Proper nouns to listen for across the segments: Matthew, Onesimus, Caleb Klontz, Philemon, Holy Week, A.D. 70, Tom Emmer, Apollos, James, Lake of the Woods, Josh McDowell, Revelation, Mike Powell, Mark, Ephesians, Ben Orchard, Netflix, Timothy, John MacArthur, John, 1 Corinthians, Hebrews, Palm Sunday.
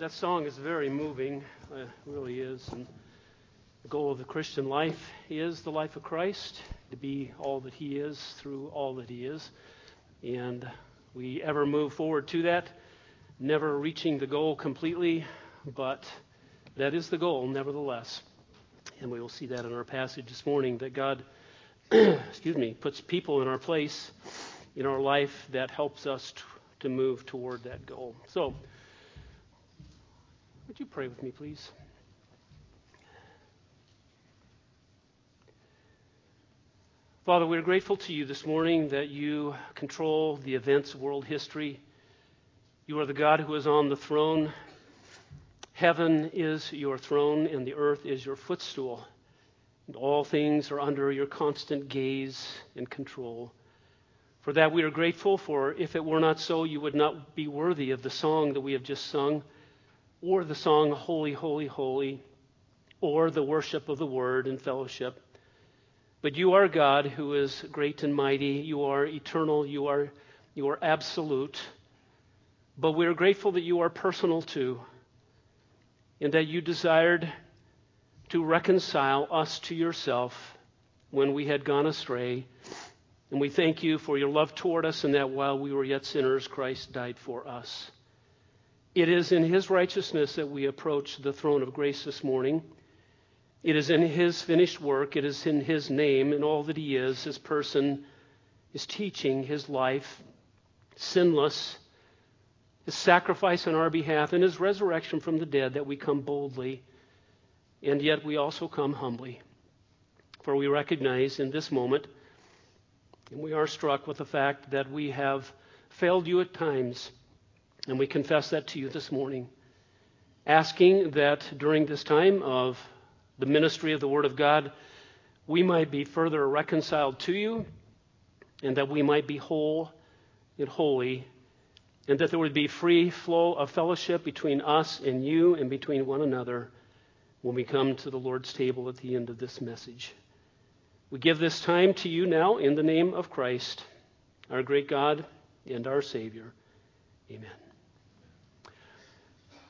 That song is very moving, it really is. And the goal of the Christian life is the life of Christ, to be all that he is through all that he is. And we ever move forward to that, never reaching the goal completely, but that is the goal nevertheless. And we will see that in our passage this morning, that God puts people in our place, in our life, that helps us to move toward that goal. So, would you pray with me, please? Father, we're grateful to you this morning that you control the events of world history. You are the God who is on the throne. Heaven is your throne, and the earth is your footstool. And all things are under your constant gaze and control. For that we are grateful, for if it were not so, you would not be worthy of the song that we have just sung, or the song Holy, Holy, Holy, or the worship of the Word and fellowship. But you are God who is great and mighty. You are eternal. You are absolute. But we are grateful that you are personal too, and that you desired to reconcile us to yourself when we had gone astray. And we thank you for your love toward us, and that while we were yet sinners, Christ died for us. It is in his righteousness that we approach the throne of grace this morning. It is in his finished work. It is in his name and all that he is, his person, his teaching, his life, sinless, his sacrifice on our behalf, and his resurrection from the dead that we come boldly, and yet we also come humbly. For we recognize in this moment, and we are struck with the fact that we have failed you at times, and we confess that to you this morning, asking that during this time of the ministry of the Word of God, we might be further reconciled to you, and that we might be whole and holy, and that there would be free flow of fellowship between us and you and between one another when we come to the Lord's table at the end of this message. We give this time to you now in the name of Christ, our great God and our Savior. Amen.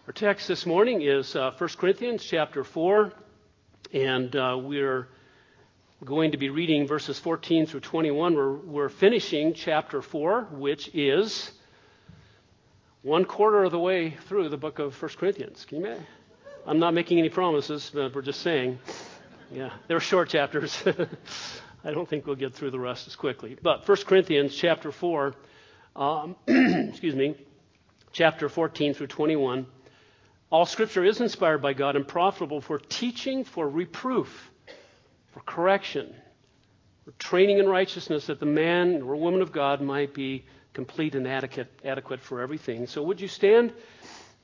Our text this morning is 1 Corinthians chapter 4, and we're going to be reading verses 14 through 21. We're finishing chapter 4, which is one quarter of the way through the book of 1 Corinthians. I'm not making any promises, but we're just saying. Yeah, they're short chapters. I don't think we'll get through the rest as quickly. But 1 Corinthians chapter 4, chapter 14 through 21. All Scripture is inspired by God and profitable for teaching, for reproof, for correction, for training in righteousness, that the man or woman of God might be complete and adequate for everything. So would you stand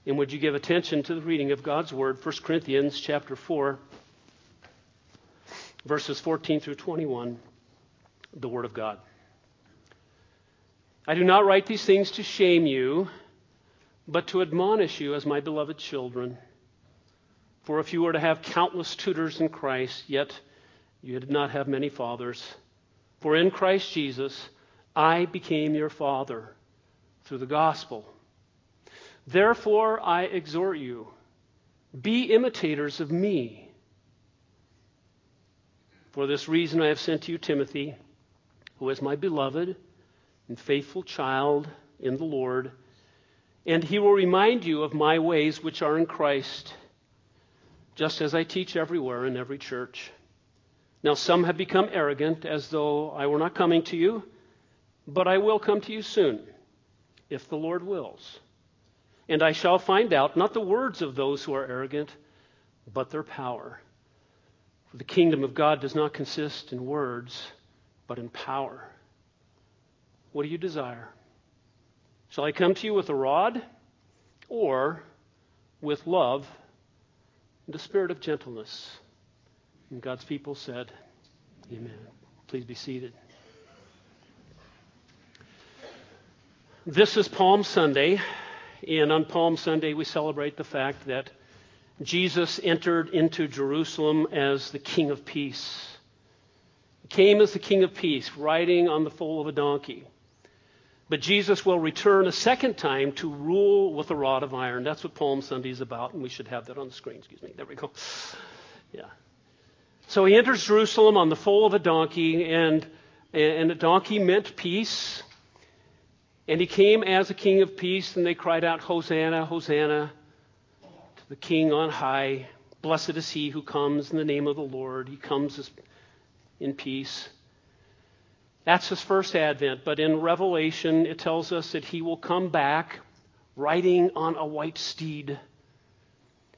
and would you give attention to the reading of God's Word, 1 Corinthians chapter 4, verses 14 through 21, the Word of God. I do not write these things to shame you, but to admonish you as my beloved children. For if you were to have countless tutors in Christ, yet you did not have many fathers. For in Christ Jesus, I became your father through the gospel. Therefore, I exhort you, be imitators of me. For this reason, I have sent to you Timothy, who is my beloved and faithful child in the Lord, and he will remind you of my ways which are in Christ, just as I teach everywhere in every church. Now some have become arrogant, as though I were not coming to you, but I will come to you soon, if the Lord wills. And I shall find out not the words of those who are arrogant, but their power. For the kingdom of God does not consist in words, but in power. What do you desire? Shall I come to you with a rod, or with love and a spirit of gentleness? And God's people said, Amen. Please be seated. This is Palm Sunday, and on Palm Sunday we celebrate the fact that Jesus entered into Jerusalem as the King of Peace. He came as the King of Peace, riding on the foal of a donkey. But Jesus will return a second time to rule with a rod of iron. That's what Palm Sunday is about, and we should have that on the screen. Excuse me. There we go. Yeah. So he enters Jerusalem on the foal of a donkey, and a donkey meant peace. And he came as a king of peace, and they cried out, Hosanna, Hosanna, to the king on high. Blessed is he who comes in the name of the Lord. He comes in peace. That's his first advent, but in Revelation, it tells us that he will come back riding on a white steed.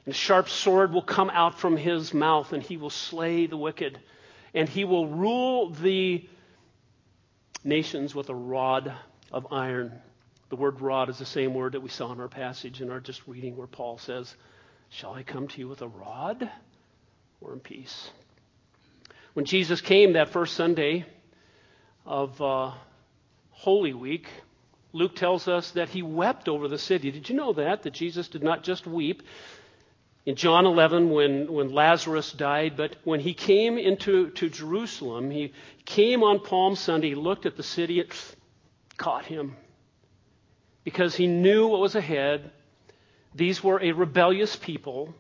And a sharp sword will come out from his mouth, and he will slay the wicked. And he will rule the nations with a rod of iron. The word rod is the same word that we saw in our passage in our just reading where Paul says, shall I come to you with a rod or in peace? When Jesus came that first Sunday of Holy Week, Luke tells us that he wept over the city. Did you know that Jesus did not just weep in John 11 when Lazarus died, but when he came to Jerusalem, he came on Palm Sunday, looked at the city, it caught him because he knew what was ahead. These were a rebellious people.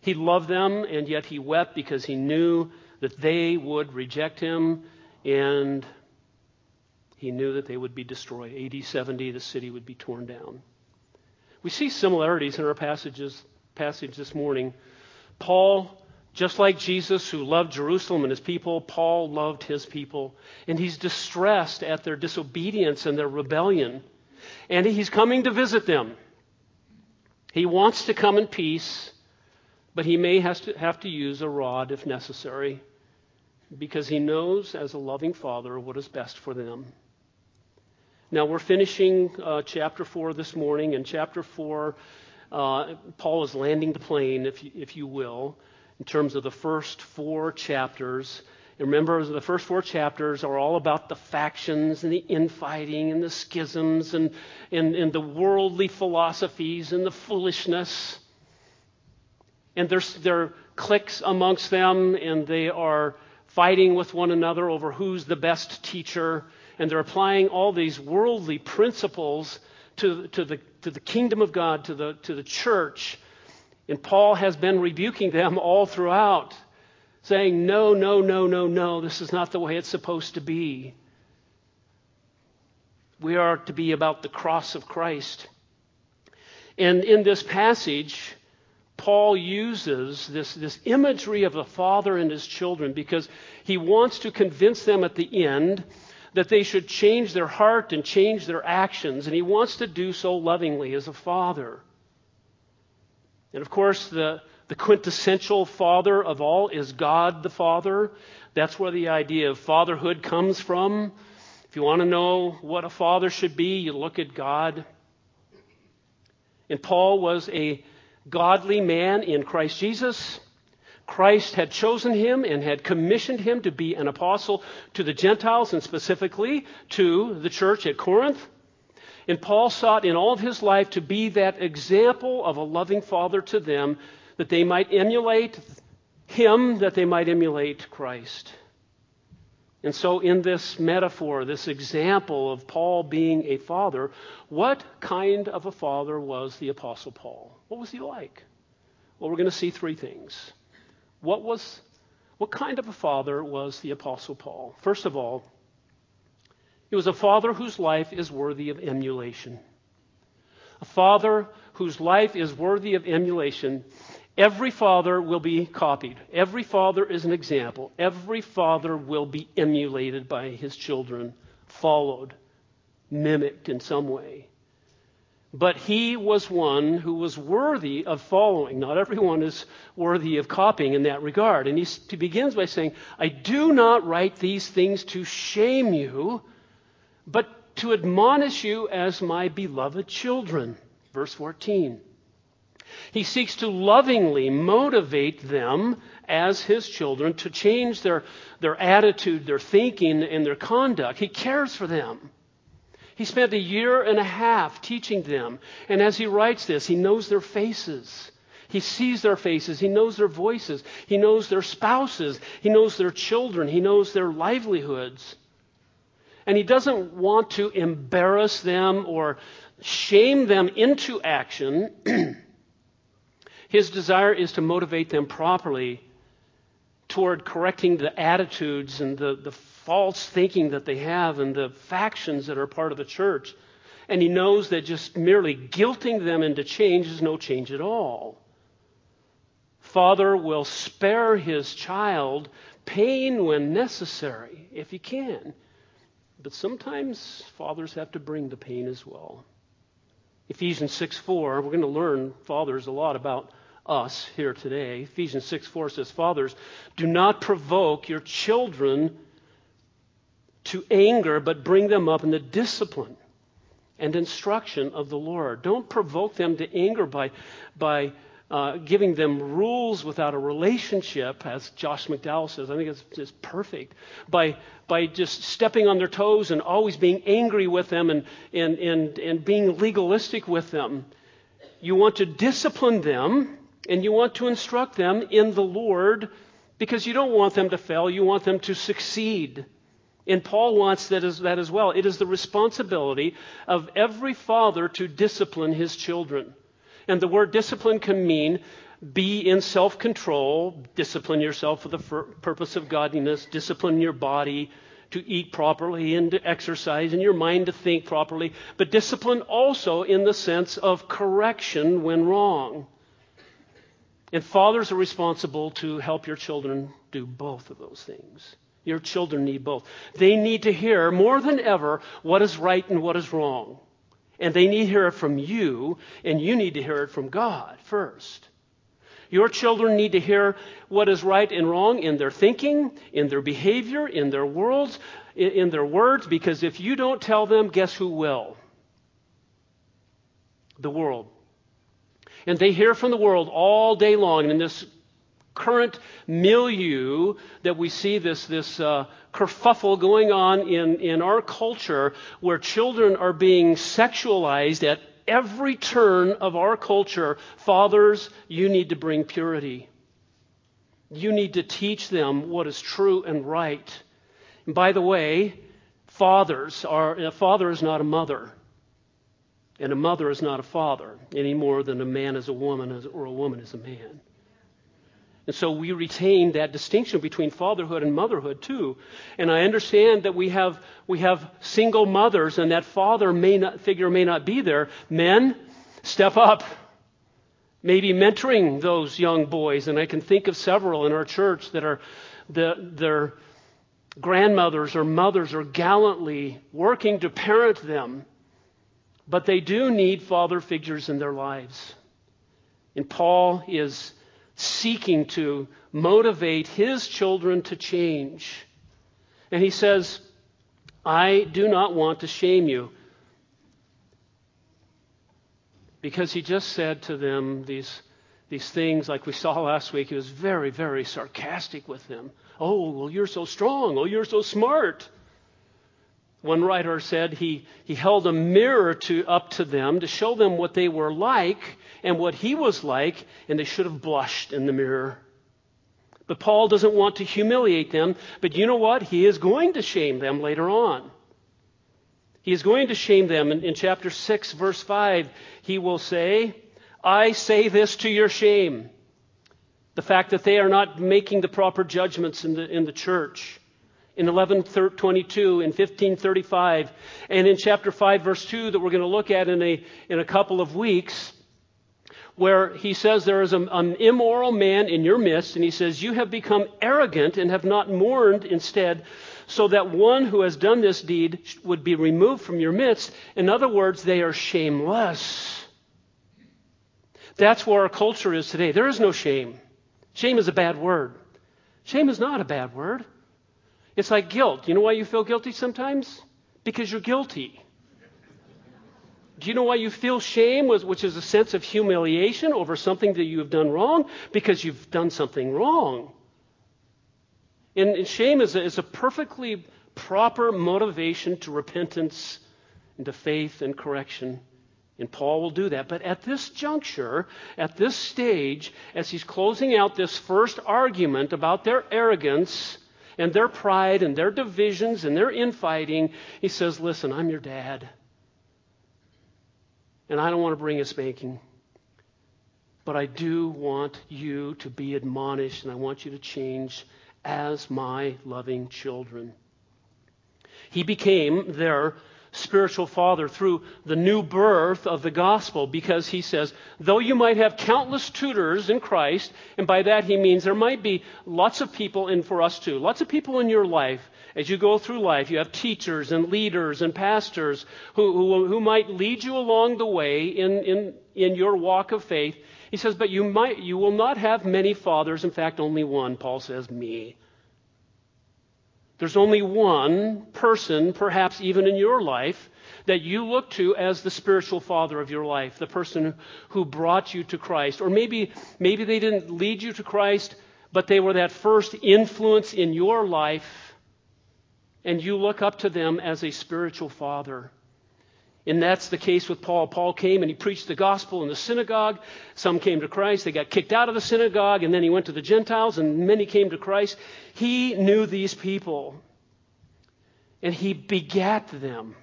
He loved them, and yet he wept because he knew that they would reject him, and he knew that they would be destroyed. A.D. 70, the city would be torn down. We see similarities in our passage this morning. Paul, just like Jesus, who loved Jerusalem and his people, Paul loved his people. And he's distressed at their disobedience and their rebellion. And he's coming to visit them. He wants to come in peace, but he may have to use a rod if necessary, because he knows, as a loving father, what is best for them. Now, we're finishing chapter 4 this morning. In chapter 4, Paul is landing the plane, if you will, in terms of the first four chapters. And remember, the first four chapters are all about the factions and the infighting and the schisms and the worldly philosophies and the foolishness. And there are cliques amongst them, and they are fighting with one another over who's the best teacher, and they're applying all these worldly principles to the kingdom of God, to the church. And Paul has been rebuking them all throughout, saying, no, no, no, no, no, this is not the way it's supposed to be. We are to be about the cross of Christ. And in this passage, Paul uses this imagery of the father and his children because he wants to convince them at the end that they should change their heart and change their actions, and he wants to do so lovingly as a father. And of course, the quintessential father of all is God the Father. That's where the idea of fatherhood comes from. If you want to know what a father should be, you look at God. And Paul was a godly man in Christ Jesus. Christ had chosen him and had commissioned him to be an apostle to the Gentiles and specifically to the church at Corinth. And Paul sought in all of his life to be that example of a loving father to them, that they might emulate him, that they might emulate Christ. And so in this metaphor, this example of Paul being a father, what kind of a father was the Apostle Paul? What was he like? Well, we're going to see three things. What kind of a father was the Apostle Paul? First of all, he was a father whose life is worthy of emulation. A father whose life is worthy of emulation. Every father will be copied. Every father is an example. Every father will be emulated by his children, followed, mimicked in some way. But he was one who was worthy of following. Not everyone is worthy of copying in that regard. And he begins by saying, I do not write these things to shame you, but to admonish you as my beloved children. Verse 14. He seeks to lovingly motivate them as his children to change their attitude, their thinking, and their conduct. He cares for them. He spent a year and a half teaching them. And as he writes this, he knows their faces. He sees their faces. He knows their voices. He knows their spouses. He knows their children. He knows their livelihoods. And he doesn't want to embarrass them or shame them into action. His desire is to motivate them properly toward correcting the attitudes and the false thinking that they have and the factions that are part of the church. And he knows that just merely guilting them into change is no change at all. Father will spare his child pain when necessary, if he can. But sometimes fathers have to bring the pain as well. Ephesians 6:4, we're going to learn fathers a lot about us here today. Ephesians 6:4 says, "Fathers, do not provoke your children to anger, but bring them up in the discipline and instruction of the Lord." Don't provoke them to anger by giving them rules without a relationship, as Josh McDowell says. I think it's perfect. By just stepping on their toes and always being angry with them and being legalistic with them. You want to discipline them and you want to instruct them in the Lord because you don't want them to fail. You want them to succeed. And Paul wants that as well. It is the responsibility of every father to discipline his children. And the word discipline can mean be in self-control, discipline yourself for the purpose of godliness, discipline your body to eat properly and to exercise and your mind to think properly. But discipline also in the sense of correction when wrong. And fathers are responsible to help your children do both of those things. Your children need both. They need to hear more than ever what is right and what is wrong. And they need to hear it from you, and you need to hear it from God first. Your children need to hear what is right and wrong in their thinking, in their behavior, in their worlds, in their words, because if you don't tell them, guess who will? The world. And they hear from the world all day long. And in this current milieu that we see this kerfuffle going on in our culture, where children are being sexualized at every turn of our culture, fathers, you need to bring purity. You need to teach them what is true and right. And by the way, a father is not a mother. And a mother is not a father any more than a man is a woman or a woman is a man. And so we retain that distinction between fatherhood and motherhood too. And I understand that we have single mothers and that father may not be there. Men, step up. Maybe mentoring those young boys. And I can think of several in our church that are their grandmothers or mothers are gallantly working to parent them. But they do need father figures in their lives. And Paul is seeking to motivate his children to change. And he says, I do not want to shame you. Because he just said to them these things like we saw last week. He was very, very sarcastic with them. Oh, well, you're so strong. Oh, you're so smart. One writer said he held a mirror up to them to show them what they were like and what he was like, and they should have blushed in the mirror. But Paul doesn't want to humiliate them, but you know what? He is going to shame them later on. He is going to shame them. In chapter 6, verse 5, he will say, I say this to your shame, the fact that they are not making the proper judgments in the church. In 11:22, in 15:35, and in chapter 5, verse 2 that we're going to look at in a couple of weeks, where he says there is an immoral man in your midst, and he says, you have become arrogant and have not mourned instead, so that one who has done this deed would be removed from your midst. In other words, they are shameless. That's where our culture is today. There is no shame. Shame is a bad word. Shame is not a bad word. It's like guilt. You know why you feel guilty sometimes? Because you're guilty. Do you know why you feel shame, which is a sense of humiliation over something that you have done wrong? Because you've done something wrong. And shame is a perfectly proper motivation to repentance and to faith and correction. And Paul will do that. But at this juncture, at this stage, as he's closing out this first argument about their arrogance, and their pride and their divisions and their infighting, he says, listen, I'm your dad. And I don't want to bring a spanking. But I do want you to be admonished, and I want you to change as my loving children. He became their spiritual father through the new birth of the gospel, because he says, though you might have countless tutors in Christ, and by that he means there might be lots of people, and for us too, lots of people in your life. As you go through life, you have teachers and leaders and pastors who might lead you along the way in your walk of faith. He says, but you will not have many fathers. In fact, only one. Paul says, me. There's only one person, perhaps even in your life, that you look to as the spiritual father of your life, the person who brought you to Christ. Or maybe they didn't lead you to Christ, but they were that first influence in your life. And you look up to them as a spiritual father. And that's the case with Paul. Paul came and he preached the gospel in the synagogue. Some came to Christ. They got kicked out of the synagogue. And then he went to the Gentiles, and many came to Christ. He knew these people. And he begat them.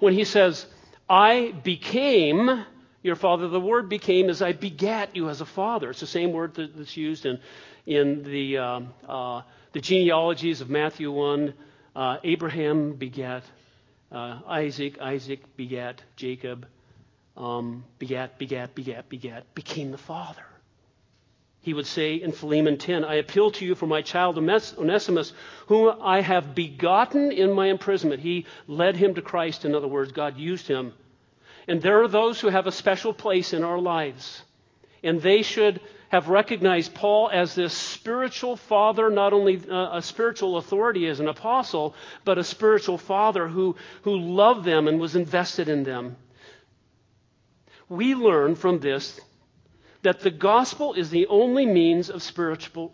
When he says, I became your father, the word became is I begat you as a father. It's the same word that's used in the genealogies of Matthew 1, Abraham begat Isaac, Isaac begat Jacob, begat, became the father. He would say in Philemon 10, I appeal to you for my child Onesimus, whom I have begotten in my imprisonment. He led him to Christ, in other words, God used him. And there are those who have a special place in our lives, and they should have recognized Paul as this spiritual father, not only a spiritual authority as an apostle, but a spiritual father who loved them and was invested in them. We learn from this that the gospel is the only means of spiritual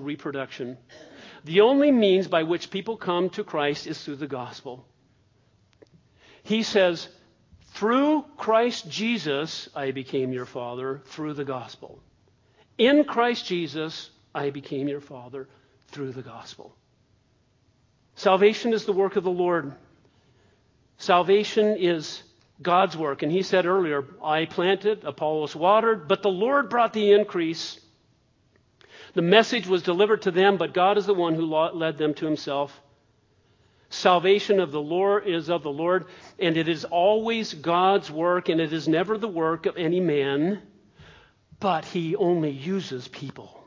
reproduction. The only means by which people come to Christ is through the gospel. He says, through Christ Jesus, I became your father through the gospel. In Christ Jesus, I became your father through the gospel. Salvation is the work of the Lord. Salvation is God's work. And he said earlier, I planted, Apollos watered, but the Lord brought the increase. The message was delivered to them, but God is the one who led them to himself. Salvation of the Lord is of the Lord, and it is always God's work, and it is never the work of any man. But he only uses people.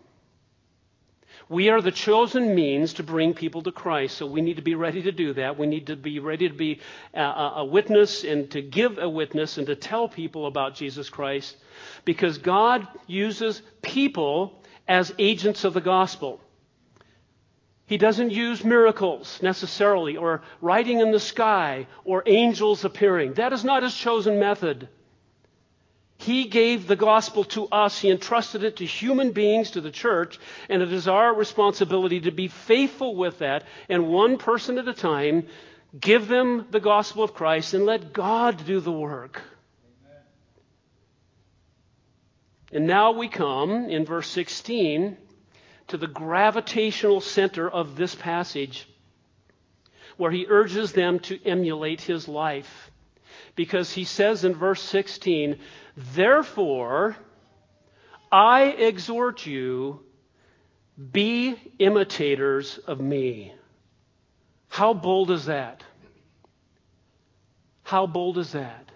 We are the chosen means to bring people to Christ, so we need to be ready to do that. We need to be ready to be a witness and to give a witness and to tell people about Jesus Christ, because God uses people as agents of the gospel. He doesn't use miracles necessarily, or writing in the sky, or angels appearing. That is not his chosen method. He gave the gospel to us. He entrusted it to human beings, to the church, and it is our responsibility to be faithful with that, and one person at a time, give them the gospel of Christ and let God do the work. Amen. And now we come, in verse 16, to the gravitational center of this passage, where he urges them to emulate his life. Because he says in verse 16, therefore, I exhort you, be imitators of me. How bold is that? How bold is that?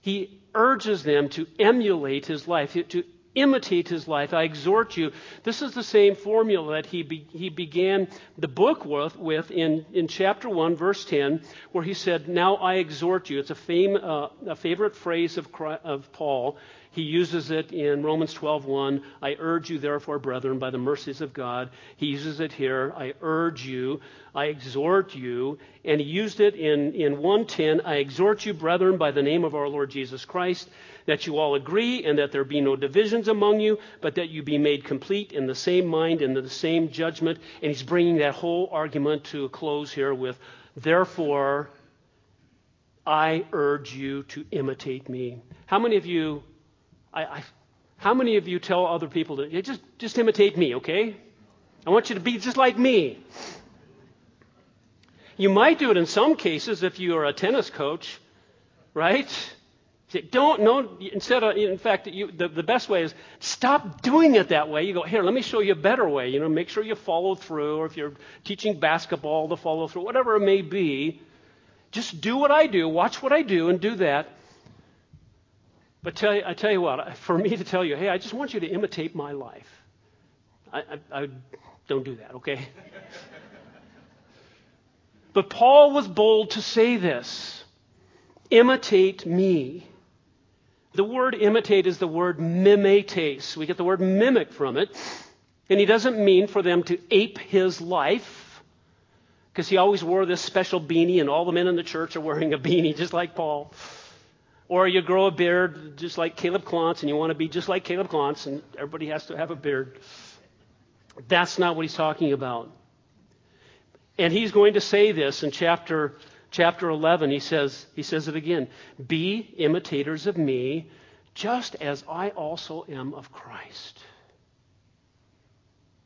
He urges them to emulate his life, to imitate his life. I exhort you. This is the same formula that he began the book with in chapter 1, verse 10, where he said, now I exhort you. It's a favorite phrase of Paul. He uses it in Romans 12:1. I urge you, therefore, brethren, by the mercies of God. He uses it here. I urge you. I exhort you. And he used it in 1:10. I exhort you, brethren, by the name of our Lord Jesus Christ, that you all agree and that there be no divisions among you, but that you be made complete in the same mind and the same judgment. And he's bringing that whole argument to a close here with, therefore, I urge you to imitate me. How many of you... how many of you tell other people to just imitate me, okay? I want you to be just like me. You might do it in some cases if you are a tennis coach, right? The best way is stop doing it that way. You go, here, let me show you a better way. You know, make sure you follow through, or if you're teaching basketball, to follow through, whatever it may be. Just do what I do, watch what I do, and do that. But I tell you what, for me to tell you, hey, I just want you to imitate my life, I don't do that, okay? But Paul was bold to say this. Imitate me. The word imitate is the word mimetes. We get the word mimic from it. And he doesn't mean for them to ape his life, because he always wore this special beanie, and all the men in the church are wearing a beanie just like Paul. Or you grow a beard just like Caleb Klontz, and you want to be just like Caleb Klontz, and everybody has to have a beard. That's not what he's talking about. And he's going to say this in chapter 11. He says it again. Be imitators of me, just as I also am of Christ.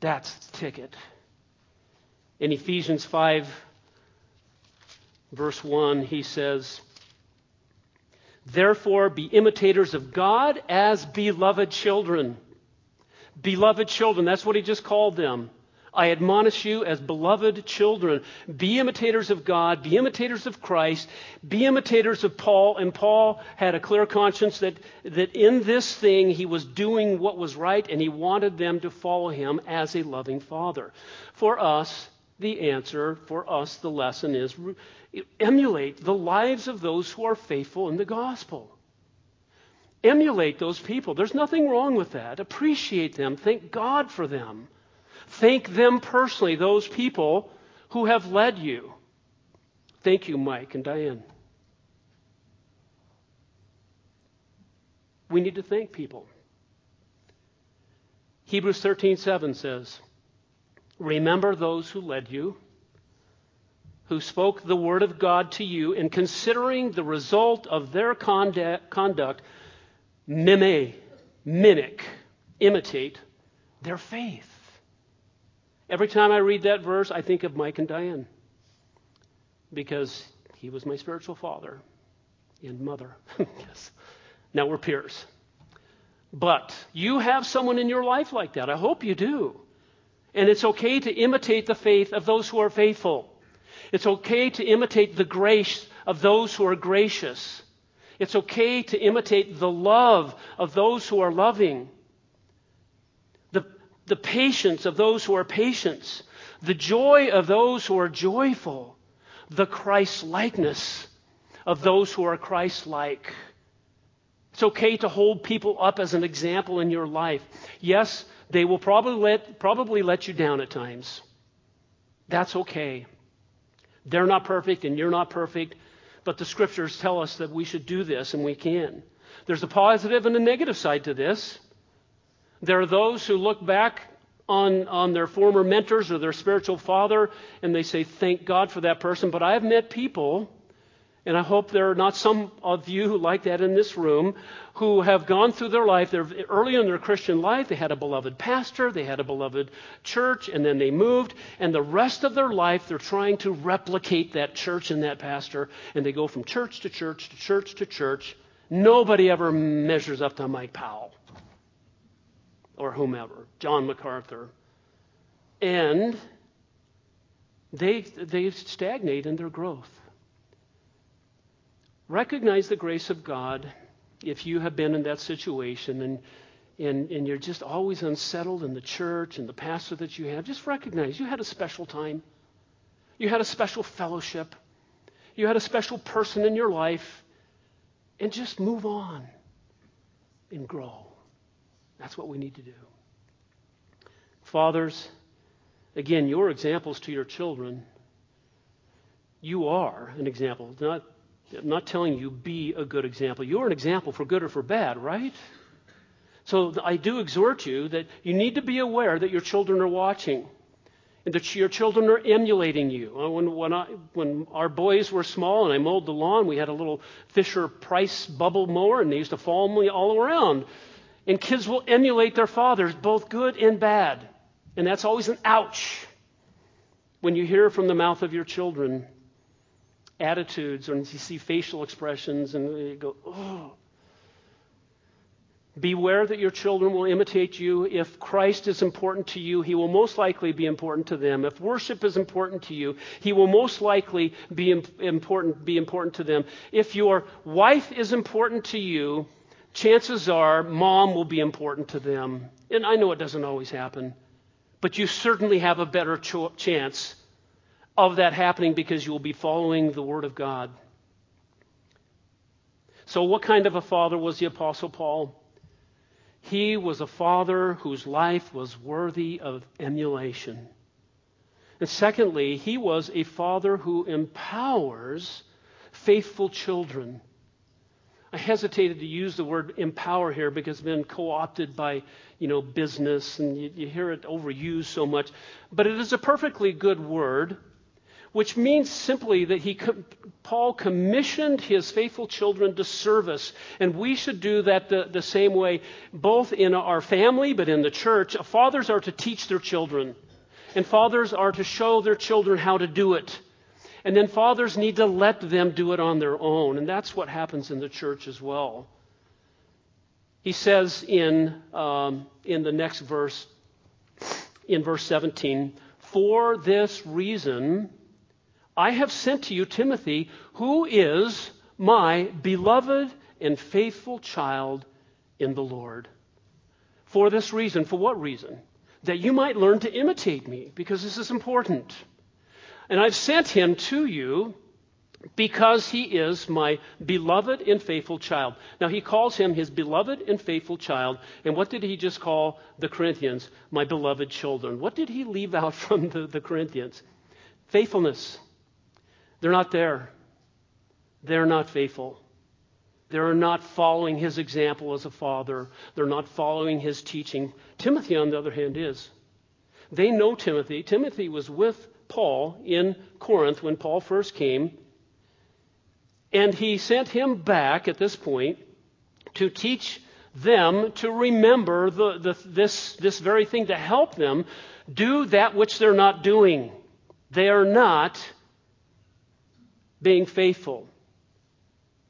That's the ticket. In Ephesians 5, verse 1, he says, therefore, be imitators of God as beloved children. Beloved children, that's what he just called them. I admonish you as beloved children. Be imitators of God. Be imitators of Christ. Be imitators of Paul. And Paul had a clear conscience that in this thing he was doing what was right, and he wanted them to follow him as a loving father. For us, the answer, for us, the lesson is emulate the lives of those who are faithful in the gospel. Emulate those people. There's nothing wrong with that. Appreciate them. Thank God for them. Thank them personally, those people who have led you. Thank you, Mike and Diane. We need to thank people. Hebrews 13:7 says, remember those who led you, who spoke the word of God to you, and considering the result of their conduct, imitate their faith. Every time I read that verse, I think of Mike and Diane, because he was my spiritual father and mother. Yes. Now we're peers. But you have someone in your life like that. I hope you do. And it's okay to imitate the faith of those who are faithful. It's okay to imitate the grace of those who are gracious. It's okay to imitate the love of those who are loving, the patience of those who are patient, the joy of those who are joyful, the Christ-likeness of those who are Christ-like. It's okay to hold people up as an example in your life. Yes, they will probably let you down at times. That's okay. They're not perfect and you're not perfect. But the scriptures tell us that we should do this, and we can. There's a positive and a negative side to this. There are those who look back on their former mentors or their spiritual father, and they say, thank God for that person. But I've met people, and I hope there are not some of you who like that in this room, who have gone through their life, early in their Christian life, they had a beloved pastor, they had a beloved church, and then they moved, and the rest of their life they're trying to replicate that church and that pastor, and they go from church to church to church to church. Nobody ever measures up to Mike Powell or whomever, John MacArthur. And they stagnate in their growth. Recognize the grace of God if you have been in that situation and you're just always unsettled in the church and the pastor that you have. Just recognize you had a special time. You had a special fellowship. You had a special person in your life. And just move on and grow. That's what we need to do. Fathers, again, your examples to your children. You are an example. I'm not telling you be a good example. You're an example for good or for bad, right? So I do exhort you that you need to be aware that your children are watching and that your children are emulating you. When our boys were small and I mowed the lawn, we had a little Fisher-Price bubble mower, and they used to follow me all around. And kids will emulate their fathers, both good and bad. And that's always an ouch when you hear from the mouth of your children attitudes, or you see facial expressions and you go, oh. Beware that your children will imitate you. If Christ is important to you, he will most likely be important to them. If worship is important to you, he will most likely be important to them. If your wife is important to you, chances are mom will be important to them. And I know it doesn't always happen, but you certainly have a better chance of that happening because you will be following the Word of God. So what kind of a father was the Apostle Paul? He was a father whose life was worthy of emulation. And secondly, he was a father who empowers faithful children. I hesitated to use the word empower here because it's been co-opted by, business, and you hear it overused so much. But it is a perfectly good word, which means simply that Paul commissioned his faithful children to service. And we should do that the same way, both in our family but in the church. Fathers are to teach their children, and fathers are to show their children how to do it. And then fathers need to let them do it on their own. And that's what happens in the church as well. He says in the next verse, in verse 17, "For this reason I have sent to you Timothy, who is my beloved and faithful child in the Lord." For this reason. For what reason? That you might learn to imitate me, because this is important. And I've sent him to you because he is my beloved and faithful child. Now, he calls him his beloved and faithful child. And what did he just call the Corinthians? My beloved children. What did he leave out from the Corinthians? Faithfulness. They're not there. They're not faithful. They're not following his example as a father. They're not following his teaching. Timothy, on the other hand, is. They know Timothy. Timothy was with Paul in Corinth when Paul first came, and he sent him back at this point to teach them to remember this very thing, to help them do that which they're not doing. They are not being faithful.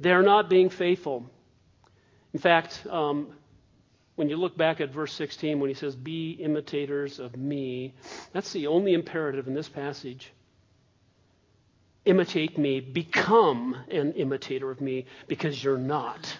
They are not being faithful. In fact, when you look back at verse 16, when he says, "Be imitators of me," that's the only imperative in this passage. Imitate me. Become an imitator of me, because you're not.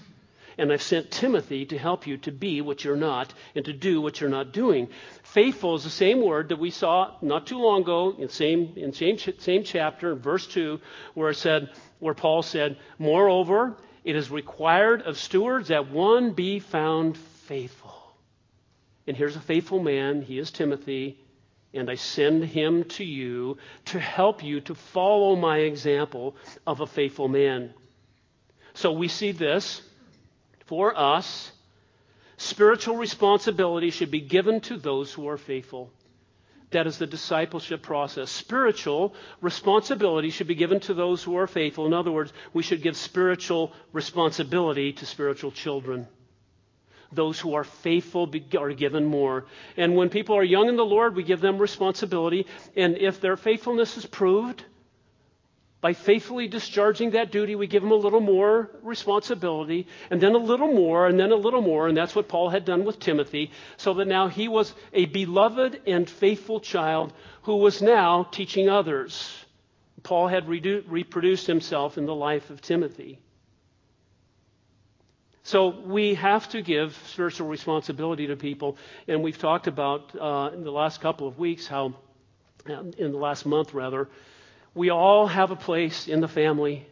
And I've sent Timothy to help you to be what you're not and to do what you're not doing. Faithful is the same word that we saw not too long ago in same chapter, verse 2, where Paul said, "Moreover, it is required of stewards that one be found faithful." And here's a faithful man. He is Timothy. And I send him to you to help you to follow my example of a faithful man. So we see this for us. Spiritual responsibility should be given to those who are faithful. That is the discipleship process. Spiritual responsibility should be given to those who are faithful. In other words, we should give spiritual responsibility to spiritual children. Those who are faithful are given more. And when people are young in the Lord, we give them responsibility. And if their faithfulness is proved by faithfully discharging that duty, we give them a little more responsibility, and then a little more, and then a little more. And that's what Paul had done with Timothy, so that now he was a beloved and faithful child who was now teaching others. Paul had reproduced himself in the life of Timothy. So we have to give spiritual responsibility to people. And we've talked about in the last couple of weeks how, in the last month rather, we all have a place in the family.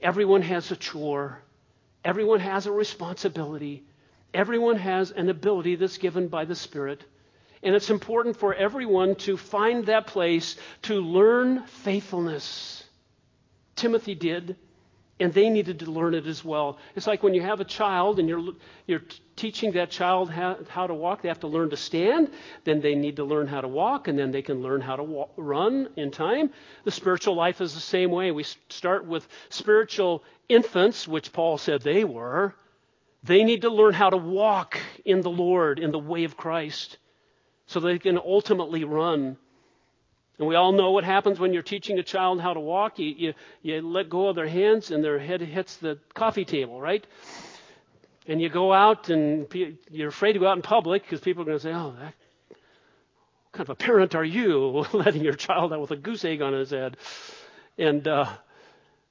Everyone has a chore. Everyone has a responsibility. Everyone has an ability that's given by the Spirit. And it's important for everyone to find that place to learn faithfulness. Timothy did. And they needed to learn it as well. It's like when you have a child and you're teaching that child how to walk. They have to learn to stand. Then they need to learn how to walk. And then they can learn how to run in time. The spiritual life is the same way. We start with spiritual infants, which Paul said they were. They need to learn how to walk in the Lord, in the way of Christ. so they can ultimately run. And we all know what happens when you're teaching a child how to walk. You let go of their hands and their head hits the coffee table, right? And you go out and you're afraid to go out in public because people are going to say, oh, that, what kind of a parent are you letting your child out with a goose egg on his head? And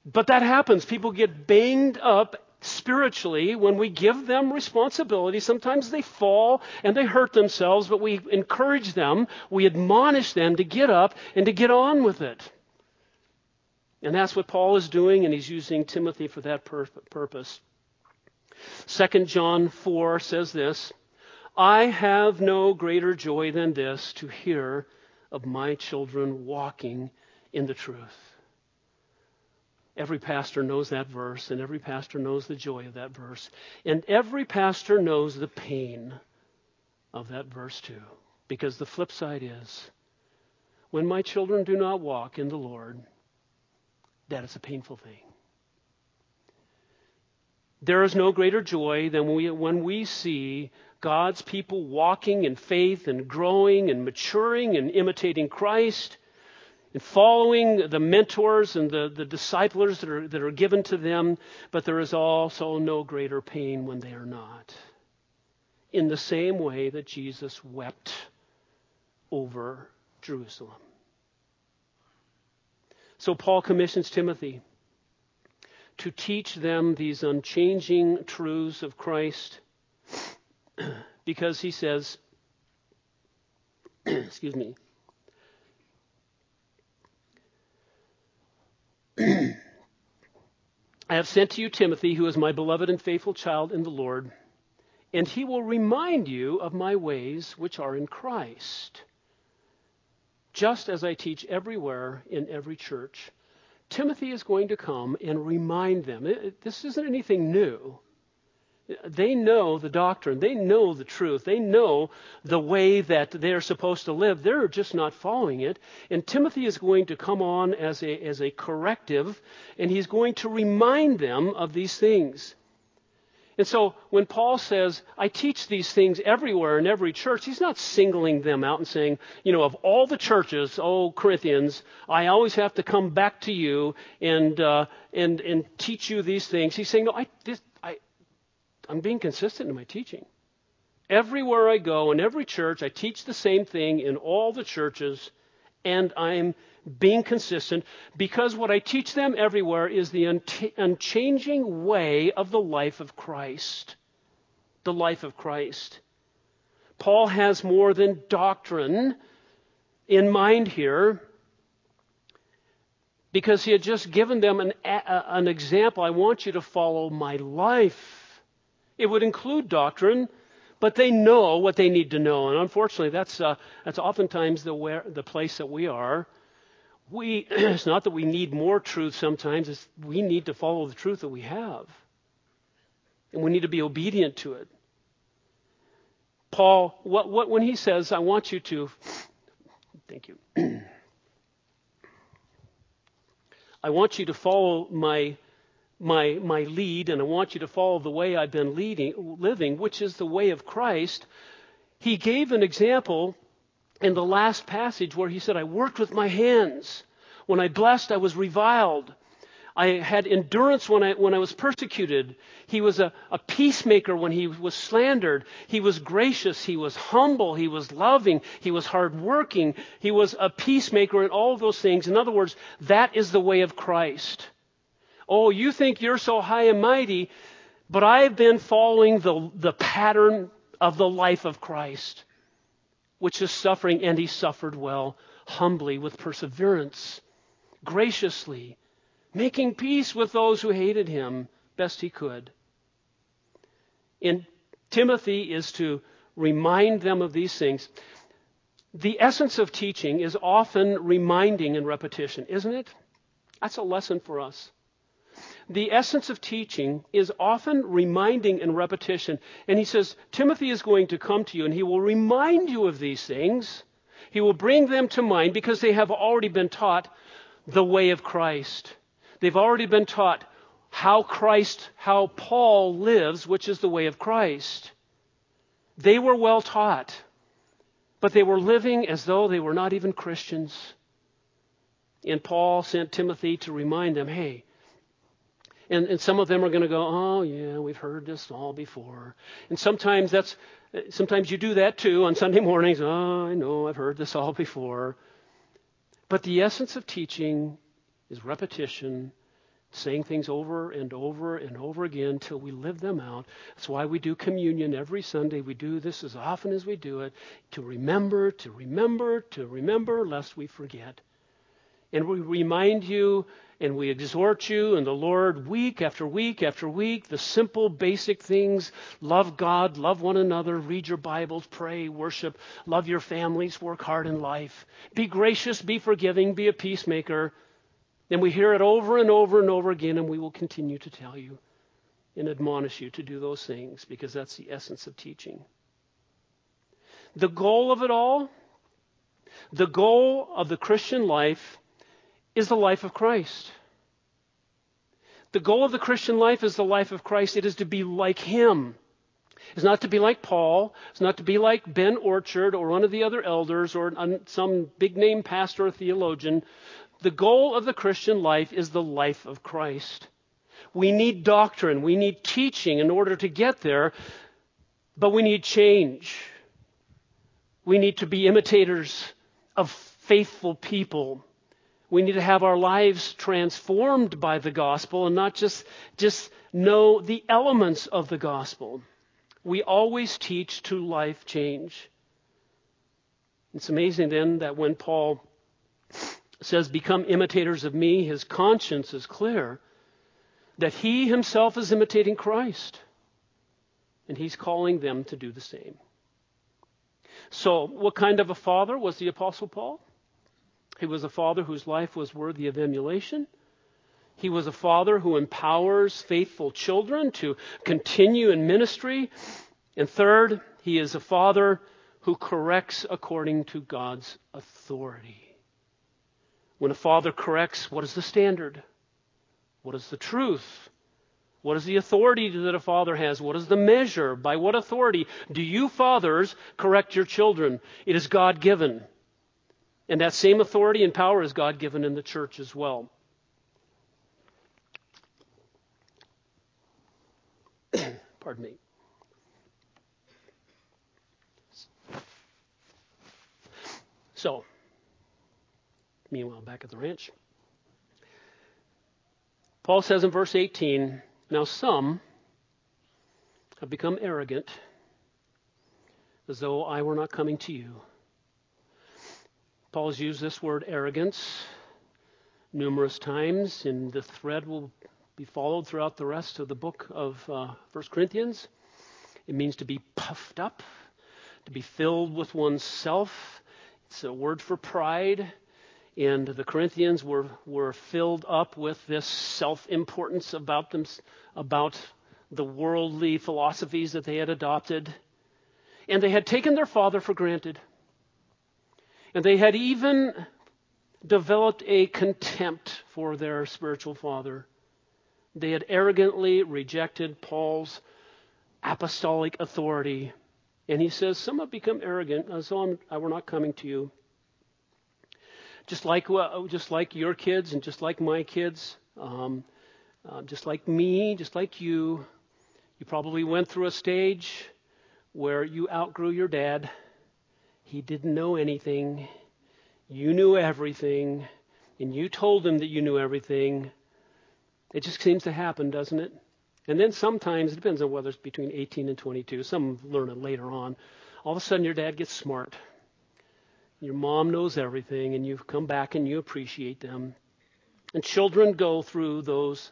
but that happens. People get banged up spiritually when we give them responsibility. Sometimes they fall and they hurt themselves, but we encourage them, we admonish them to get up and to get on with it. And that's what Paul is doing, and he's using Timothy for that purpose. 2 John 4 says this, I have no greater joy than this, to hear of my children walking in the truth. Every pastor knows that verse, and every pastor knows the joy of that verse. And every pastor knows the pain of that verse too, because the flip side is, when my children do not walk in the Lord, that is a painful thing. There is no greater joy than when we see God's people walking in faith and growing and maturing and imitating Christ and following the mentors and the disciples that are given to them. But there is also no greater pain when they are not. In the same way that Jesus wept over Jerusalem. So Paul commissions Timothy to teach them these unchanging truths of Christ, because he says, excuse me, I have sent to you Timothy, who is my beloved and faithful child in the Lord, and he will remind you of my ways which are in Christ, just as I teach everywhere in every church. Timothy is going to come and remind them. This isn't anything new. They know the doctrine. They know the truth. They know the way that they're supposed to live. They're just not following it. And Timothy is going to come on as a corrective, and he's going to remind them of these things. And so when Paul says, I teach these things everywhere in every church, he's not singling them out and saying, you know, of all the churches, oh, Corinthians, I always have to come back to you and teach you these things. He's saying, no, I'm being consistent in my teaching. Everywhere I go, in every church, I teach the same thing in all the churches, and I'm being consistent, because what I teach them everywhere is the unchanging way of the life of Christ. The life of Christ. Paul has more than doctrine in mind here, because he had just given them an example. I want you to follow my life. It would include doctrine, but they know what they need to know. And unfortunately, that's oftentimes the place that we are. It's not that we need more truth sometimes, it's we need to follow the truth that we have. And we need to be obedient to it. Paul, when he says, I want you to, thank you. I want you to follow my lead, and I want you to follow the way I've been living, which is the way of Christ. He gave an example in the last passage where he said, I worked with my hands. When I blessed, I was reviled. I had endurance when I was persecuted. He was a peacemaker when he was slandered. He was gracious. He was humble. He was loving. He was hardworking. He was a peacemaker in all those things. In other words, that is the way of Christ. Oh, you think you're so high and mighty, but I've been following the pattern of the life of Christ, which is suffering, and he suffered well, humbly, with perseverance, graciously, making peace with those who hated him best he could. And Timothy is to remind them of these things. The essence of teaching is often reminding and repetition, isn't it? That's a lesson for us. The essence of teaching is often reminding and repetition. And he says, Timothy is going to come to you and he will remind you of these things. He will bring them to mind because they have already been taught the way of Christ. They've already been taught how Paul lives, which is the way of Christ. They were well taught. but they were living as though they were not even Christians. And Paul sent Timothy to remind them, hey, and some of them are going to go, oh, yeah, we've heard this all before. And sometimes you do that too on Sunday mornings. Oh, I know, I've heard this all before. But the essence of teaching is repetition, saying things over and over and over again till we live them out. That's why we do communion every Sunday. We do this as often as we do it to remember, to remember, to remember, lest we forget. And we remind you and we exhort you and the Lord week after week after week, the simple basic things: love God, love one another, read your Bibles, pray, worship, love your families, work hard in life, be gracious, be forgiving, be a peacemaker. And we hear it over and over and over again, and we will continue to tell you and admonish you to do those things because that's the essence of teaching. The goal of it all, the goal of the Christian life, is the life of Christ. The goal of the Christian life is the life of Christ. It is to be like him. It's not to be like Paul. It's not to be like Ben Orchard or one of the other elders or some big-name pastor or theologian. The goal of the Christian life is the life of Christ. We need doctrine. We need teaching in order to get there, but we need change. We need to be imitators of faithful people. We need to have our lives transformed by the gospel and not just know the elements of the gospel. We always teach to life change. It's amazing then that when Paul says, become imitators of me, his conscience is clear that he himself is imitating Christ. And he's calling them to do the same. So what kind of a father was the Apostle Paul? He was a father whose life was worthy of emulation. He was a father who empowers faithful children to continue in ministry. And third, he is a father who corrects according to God's authority. When a father corrects, what is the standard? What is the truth? What is the authority that a father has? What is the measure? By what authority do you fathers correct your children? It is God-given. And that same authority and power is God-given in the church as well. Pardon me. So, meanwhile, back at the ranch, Paul says in verse 18, now some have become arrogant, as though I were not coming to you. Paul's used this word arrogance numerous times, and the thread will be followed throughout the rest of the book of 1 Corinthians. It means to be puffed up, to be filled with oneself. It's a word for pride, and the Corinthians were filled up with this self-importance about the worldly philosophies that they had adopted. And they had taken their father for granted. And they had even developed a contempt for their spiritual father. They had arrogantly rejected Paul's apostolic authority. And he says, some have become arrogant, as though I were not coming to you. Just like your kids and just like my kids, just like me, just like you, you probably went through a stage where you outgrew your dad. He didn't know anything. You knew everything. And you told him that you knew everything. It just seems to happen, doesn't it? And then sometimes, it depends on whether it's between 18 and 22. Some learn it later on. All of a sudden, your dad gets smart. Your mom knows everything. And you've come back and you appreciate them. And children go through those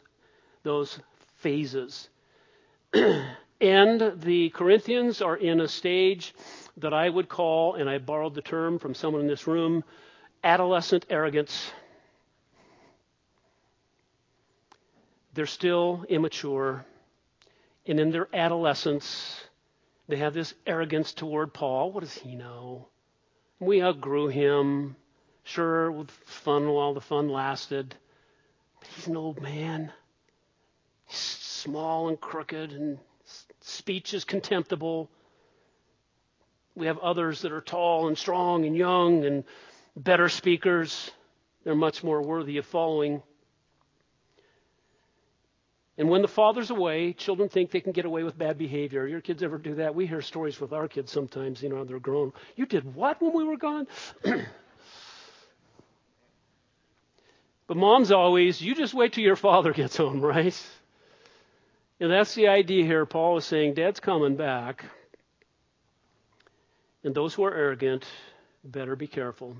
phases. And the Corinthians are in a stage that I would call, and I borrowed the term from someone in this room, adolescent arrogance. They're still immature, and in their adolescence, they have this arrogance toward Paul. What does he know? We outgrew him. Sure, it was fun while the fun lasted. But he's an old man. He's small and crooked, and speech is contemptible. We have others that are tall and strong and young and better speakers. They're much more worthy of following. And when the father's away, children think they can get away with bad behavior. Your kids ever do that? We hear stories with our kids sometimes, they're grown. You did what when we were gone? But mom's always, you just wait till your father gets home, right? And that's the idea here. Paul is saying, Dad's coming back. And those who are arrogant better be careful.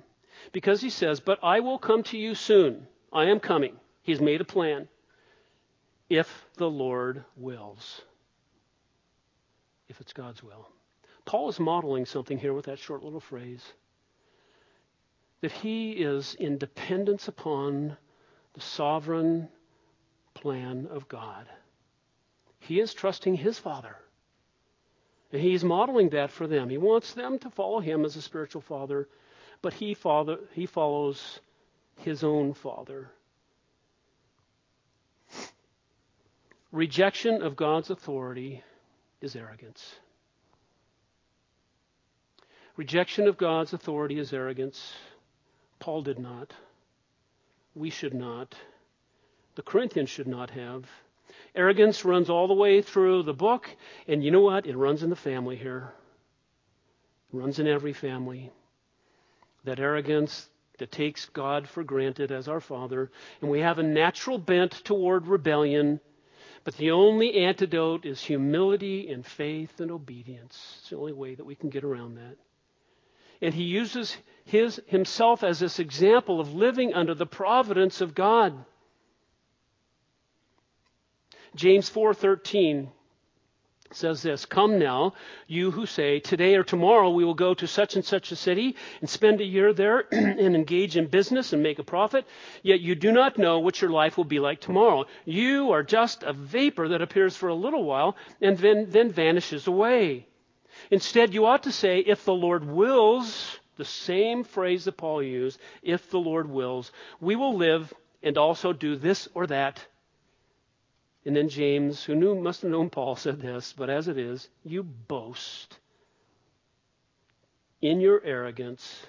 Because he says, but I will come to you soon. I am coming. He's made a plan. If the Lord wills. If it's God's will. Paul is modeling something here with that short little phrase. That he is in dependence upon the sovereign plan of God. He is trusting his Father. And he's modeling that for them. He wants them to follow him as a spiritual father. But he follows his own Father. Rejection of God's authority is arrogance. Rejection of God's authority is arrogance. Paul did not. We should not. The Corinthians should not have. Arrogance runs all the way through the book, and you know what? It runs in the family here. It runs in every family. That arrogance that takes God for granted as our Father, and we have a natural bent toward rebellion. But the only antidote is humility and faith and obedience. It's the only way that we can get around that. And he uses himself as this example of living under the providence of God. James 4:13 says this, come now, you who say, today or tomorrow we will go to such and such a city and spend a year there and engage in business and make a profit. Yet you do not know what your life will be like tomorrow. You are just a vapor that appears for a little while and then vanishes away. Instead, you ought to say, if the Lord wills, the same phrase that Paul used, if the Lord wills, we will live and also do this or that. And then James, who must have known Paul, said this, but as it is, you boast in your arrogance,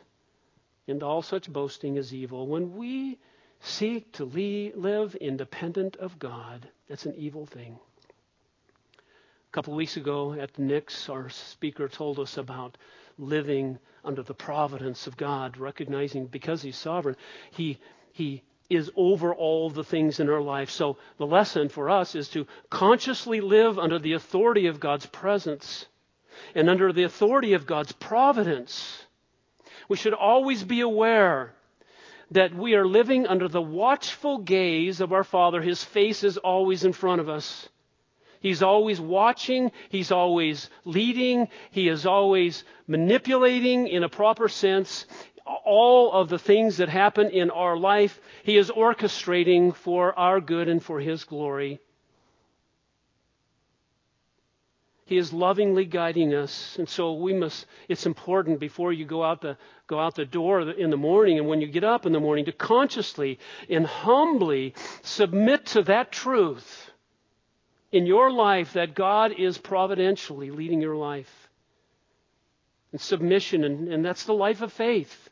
and all such boasting is evil. When we seek to live independent of God, that's an evil thing. A couple of weeks ago at the Knicks, our speaker told us about living under the providence of God, recognizing because he's sovereign, he is over all the things in our life. So the lesson for us is to consciously live under the authority of God's presence and under the authority of God's providence. We should always be aware that we are living under the watchful gaze of our Father. His face is always in front of us. He's always watching. He's always leading. He is always manipulating in a proper sense. All of the things that happen in our life, he is orchestrating for our good and for his glory. He is lovingly guiding us, and so we must. It's important before you go out the door in the morning, and when you get up in the morning, to consciously and humbly submit to that truth in your life that God is providentially leading your life. And submission, and that's the life of faith.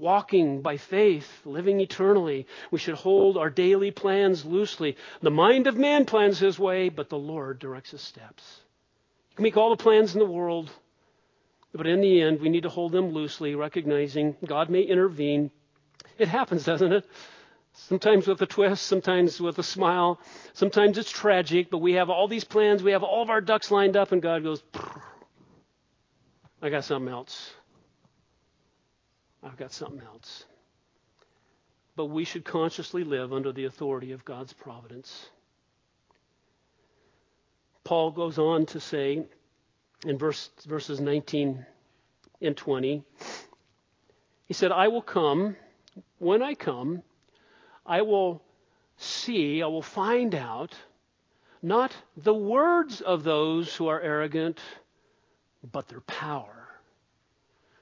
Walking by faith, living eternally. We should hold our daily plans loosely. The mind of man plans his way, but the Lord directs his steps. You can make all the plans in the world, but in the end, we need to hold them loosely, recognizing God may intervene. It happens, doesn't it? Sometimes with a twist, sometimes with a smile. Sometimes it's tragic, but we have all these plans. We have all of our ducks lined up, and God goes, I got something else. I've got something else. But we should consciously live under the authority of God's providence. Paul goes on to say in verses 19 and 20, he said, I will come. When I come, I will see, I will find out, not the words of those who are arrogant, but their power.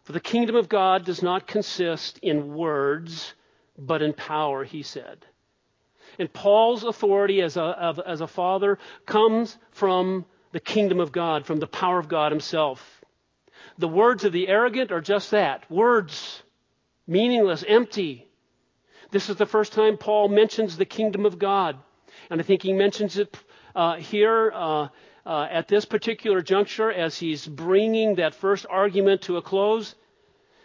For the kingdom of God does not consist in words, but in power, he said. And Paul's authority as a father comes from the kingdom of God, from the power of God himself. The words of the arrogant are just that, words, meaningless, empty. This is the first time Paul mentions the kingdom of God. And I think he mentions it here at this particular juncture as he's bringing that first argument to a close.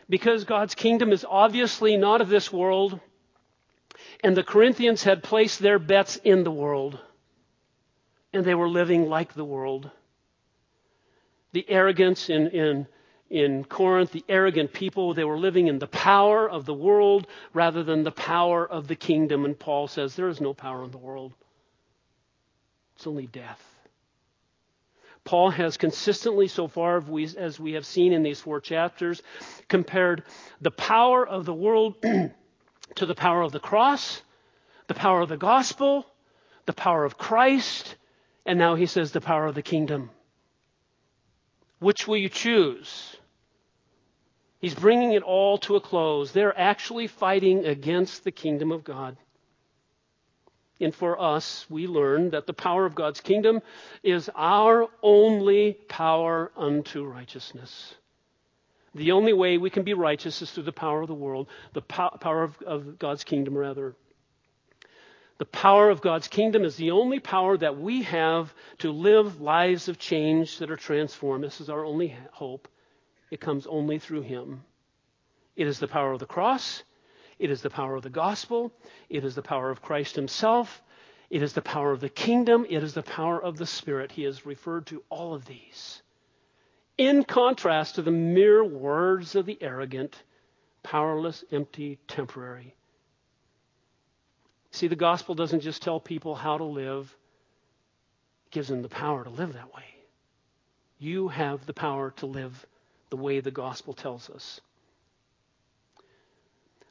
Because God's kingdom is obviously not of this world, and the Corinthians had placed their bets in the world, and they were living like the world. The arrogance in Corinth, the arrogant people, they were living in the power of the world rather than the power of the kingdom. And Paul says, there is no power in the world. It's only death. Paul has consistently so far, as we have seen in these four chapters, compared the power of the world to the power of the cross, the power of the gospel, the power of Christ, and now he says the power of the kingdom. Which will you choose? He's bringing it all to a close. They're actually fighting against the kingdom of God. And for us, we learn that the power of God's kingdom is our only power unto righteousness. The only way we can be righteous is through the power of the world, the power of God's kingdom, rather. The power of God's kingdom is the only power that we have to live lives of change that are transformed. This is our only hope. It comes only through Him. It is the power of the cross. It is the power of the gospel. It is the power of Christ Himself. It is the power of the kingdom. It is the power of the Spirit. He has referred to all of these. In contrast to the mere words of the arrogant, powerless, empty, temporary. See, the gospel doesn't just tell people how to live. It gives them the power to live that way. You have the power to live the way the gospel tells us.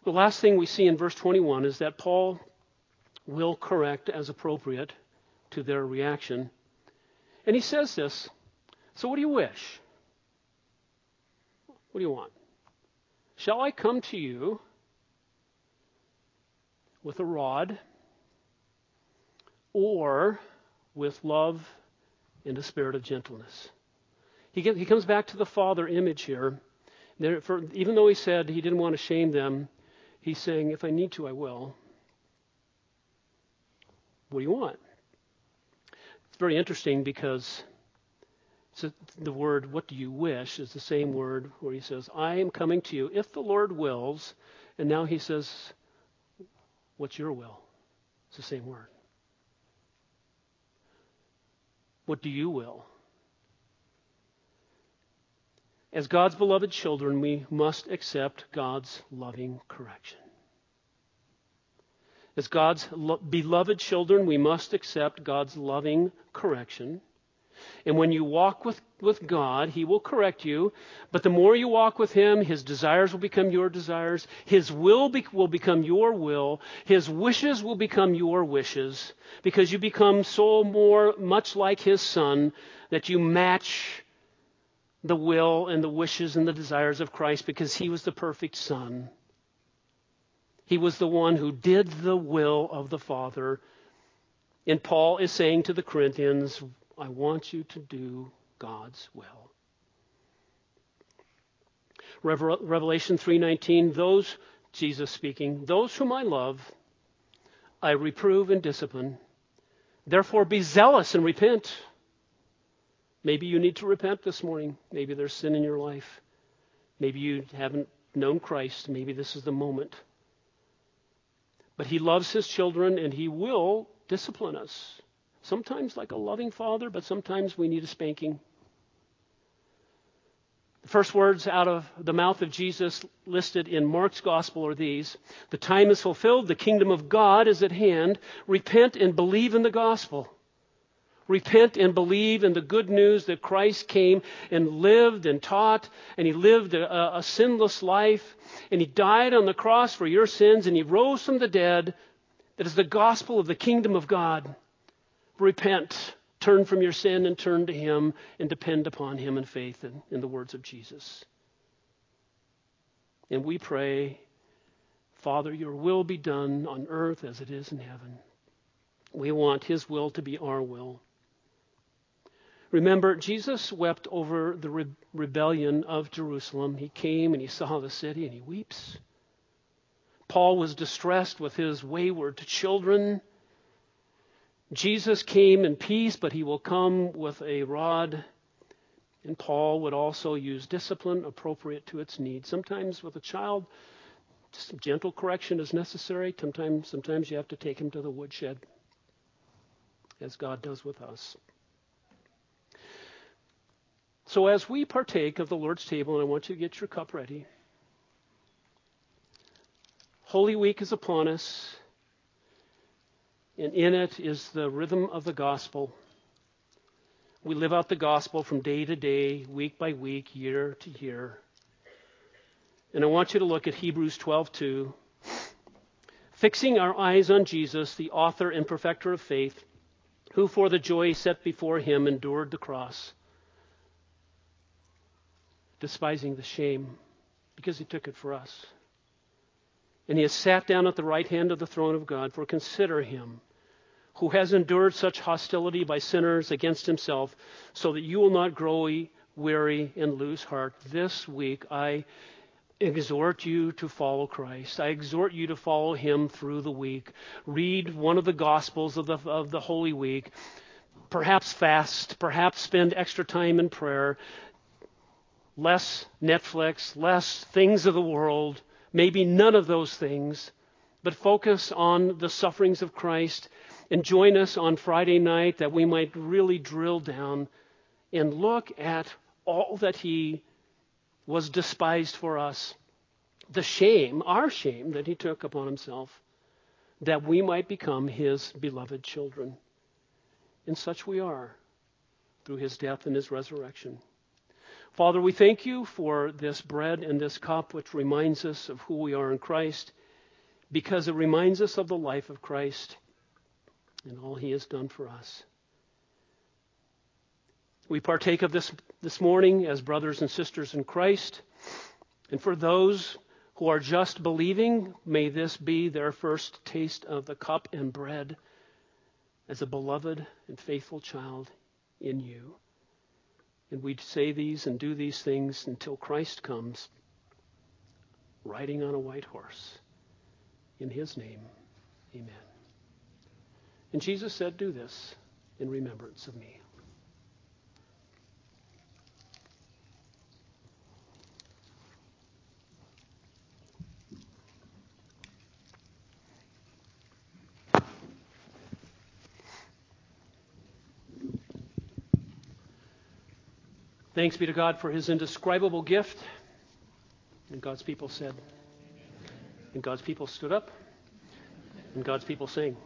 The last thing we see in verse 21 is that Paul will correct as appropriate to their reaction. And he says this, so what do you wish? What do you want? Shall I come to you with a rod, or with love and a spirit of gentleness? He comes back to the father image here. Even though he said he didn't want to shame them, he's saying, if I need to, I will. What do you want? It's very interesting because the word, what do you wish, is the same word where he says, I am coming to you if the Lord wills. And now he says, what's your will? It's the same word. What do you will? As God's beloved children, we must accept God's loving correction. As God's beloved children, we must accept God's loving correction. And when you walk with God, He will correct you. But the more you walk with Him, His desires will become your desires. His will will become your will. His wishes will become your wishes. Because you become so much like His Son that you match the will and the wishes and the desires of Christ, because He was the perfect Son. He was the one who did the will of the Father. And Paul is saying to the Corinthians, I want you to do God's will. Revelation 3:19, those, Jesus speaking, those whom I love, I reprove and discipline. Therefore be zealous and repent. Maybe you need to repent this morning. Maybe there's sin in your life. Maybe you haven't known Christ. Maybe this is the moment. But He loves His children and He will discipline us. Sometimes like a loving father, but sometimes we need a spanking. The first words out of the mouth of Jesus listed in Mark's gospel are these. The time is fulfilled. The kingdom of God is at hand. Repent and believe in the gospel. Repent and believe in the good news that Christ came and lived and taught, and He lived a sinless life, and He died on the cross for your sins, and He rose from the dead. That is the gospel of the kingdom of God. Repent, turn from your sin and turn to Him and depend upon Him in faith and in the words of Jesus. And we pray, Father, your will be done on earth as it is in heaven. We want His will to be our will. Remember, Jesus wept over the rebellion of Jerusalem. He came and he saw the city and he weeps. Paul was distressed with his wayward children. Jesus came in peace, but he will come with a rod. And Paul would also use discipline appropriate to its need. Sometimes with a child, some gentle correction is necessary. Sometimes you have to take him to the woodshed, as God does with us. So as we partake of the Lord's table, and I want you to get your cup ready, Holy Week is upon us, and in it is the rhythm of the gospel. We live out the gospel from day to day, week by week, year to year. And I want you to look at Hebrews 12:2. Fixing our eyes on Jesus, the author and perfecter of faith, who for the joy set before him endured the cross, despising the shame, because he took it for us. And he has sat down at the right hand of the throne of God, for consider him who has endured such hostility by sinners against himself, so that you will not grow weary and lose heart. This week I exhort you to follow Christ. I exhort you to follow him through the week. Read one of the Gospels of the Holy Week. Perhaps fast, perhaps spend extra time in prayer. Less Netflix, less things of the world, maybe none of those things, but focus on the sufferings of Christ and join us on Friday night that we might really drill down and look at all that he was despised for us, the shame, our shame that he took upon himself, that we might become his beloved children. And such we are through his death and his resurrection. Father, we thank you for this bread and this cup, which reminds us of who we are in Christ, because it reminds us of the life of Christ and all he has done for us. We partake of this morning as brothers and sisters in Christ. And for those who are just believing, may this be their first taste of the cup and bread as a beloved and faithful child in you. And we say these and do these things until Christ comes, riding on a white horse. In his name, amen. And Jesus said, do this in remembrance of me. Thanks be to God for his indescribable gift. And God's people said, and God's people stood up, and God's people sing.